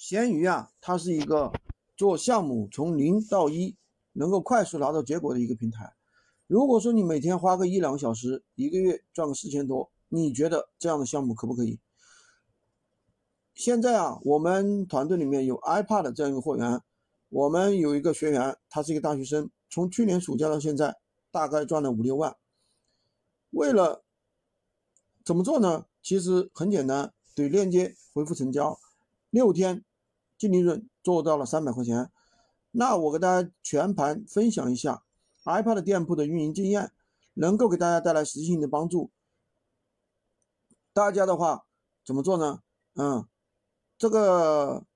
闲鱼啊，它是一个做项目从0到1能够快速拿到结果的一个平台。如果说你每天花个1-2个小时，一个月赚个4000多，你觉得这样的项目可不可以？现在啊，我们团队里面有 iPad 这样一个货源，我们有一个学员，他是一个大学生，从去年暑假到现在大概赚了5-6万。为了怎么做呢？其实很简单，对链接回复成交，6天净利润做到了300块钱。那我给大家全盘分享一下 iPad 店铺的运营经验，能够给大家带来实质性的帮助。大家的话怎么做呢？这个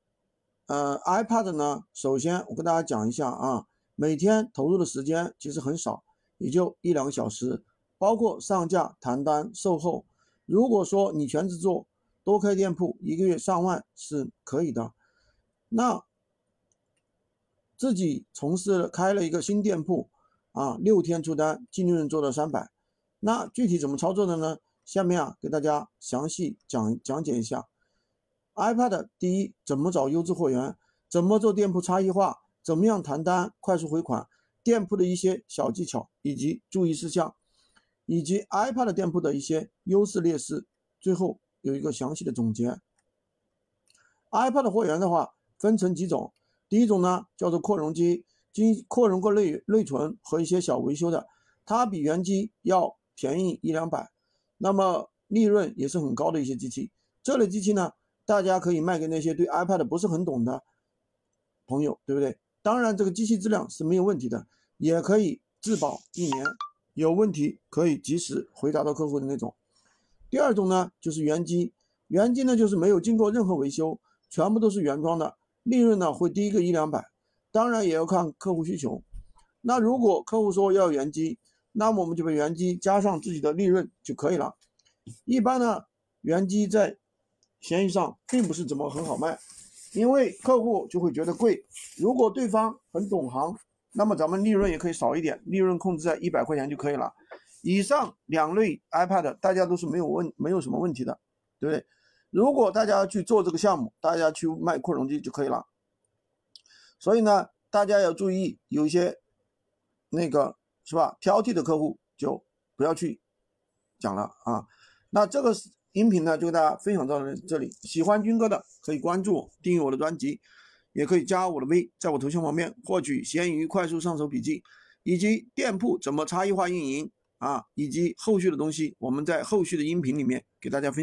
iPad 呢，首先我跟大家讲一下啊，每天投入的时间其实很少，也就1-2个小时，包括上架、谈单、售后。如果说你全职做，多开店铺，一个月上万是可以的。那自己开了一个新店铺啊，6天出单，净利润做到300。那具体怎么操作的呢？下面啊，给大家详细讲解一下 iPad。 第一，怎么找优质货源，怎么做店铺差异化，怎么样谈单快速回款，店铺的一些小技巧以及注意事项，以及 iPad 店铺的一些优势劣势，最后有一个详细的总结。 iPad 货源的话分成几种，第一种呢叫做扩容机，经扩容过内存和一些小维修的，它比原机要便宜100-200，那么利润也是很高的一些机器。这类机器呢，大家可以卖给那些对 iPad 不是很懂的朋友，对不对？当然这个机器质量是没有问题的，也可以质保1年，有问题可以及时回答到客户的那种。第二种呢就是原机呢就是没有经过任何维修，全部都是原装的，利润呢会低个1-2百，当然也要看客户需求。那如果客户说要原机，那么我们就把原机加上自己的利润就可以了。一般呢原机在闲鱼上并不是怎么很好卖，因为客户就会觉得贵，如果对方很懂行，那么咱们利润也可以少一点，利润控制在100块钱就可以了。以上2类 iPad 大家都是没有什么问题的，对不对？如果大家去做这个项目，大家去卖扩容机就可以了。所以呢大家要注意，有一些是吧？挑剔的客户就不要去讲了啊。那这个音频呢就给大家分享到这里，喜欢军哥的可以关注我，订阅我的专辑，也可以加我的微，在我头像旁边获取闲鱼快速上手笔记，以及店铺怎么差异化运营啊，以及后续的东西，我们在后续的音频里面给大家分享。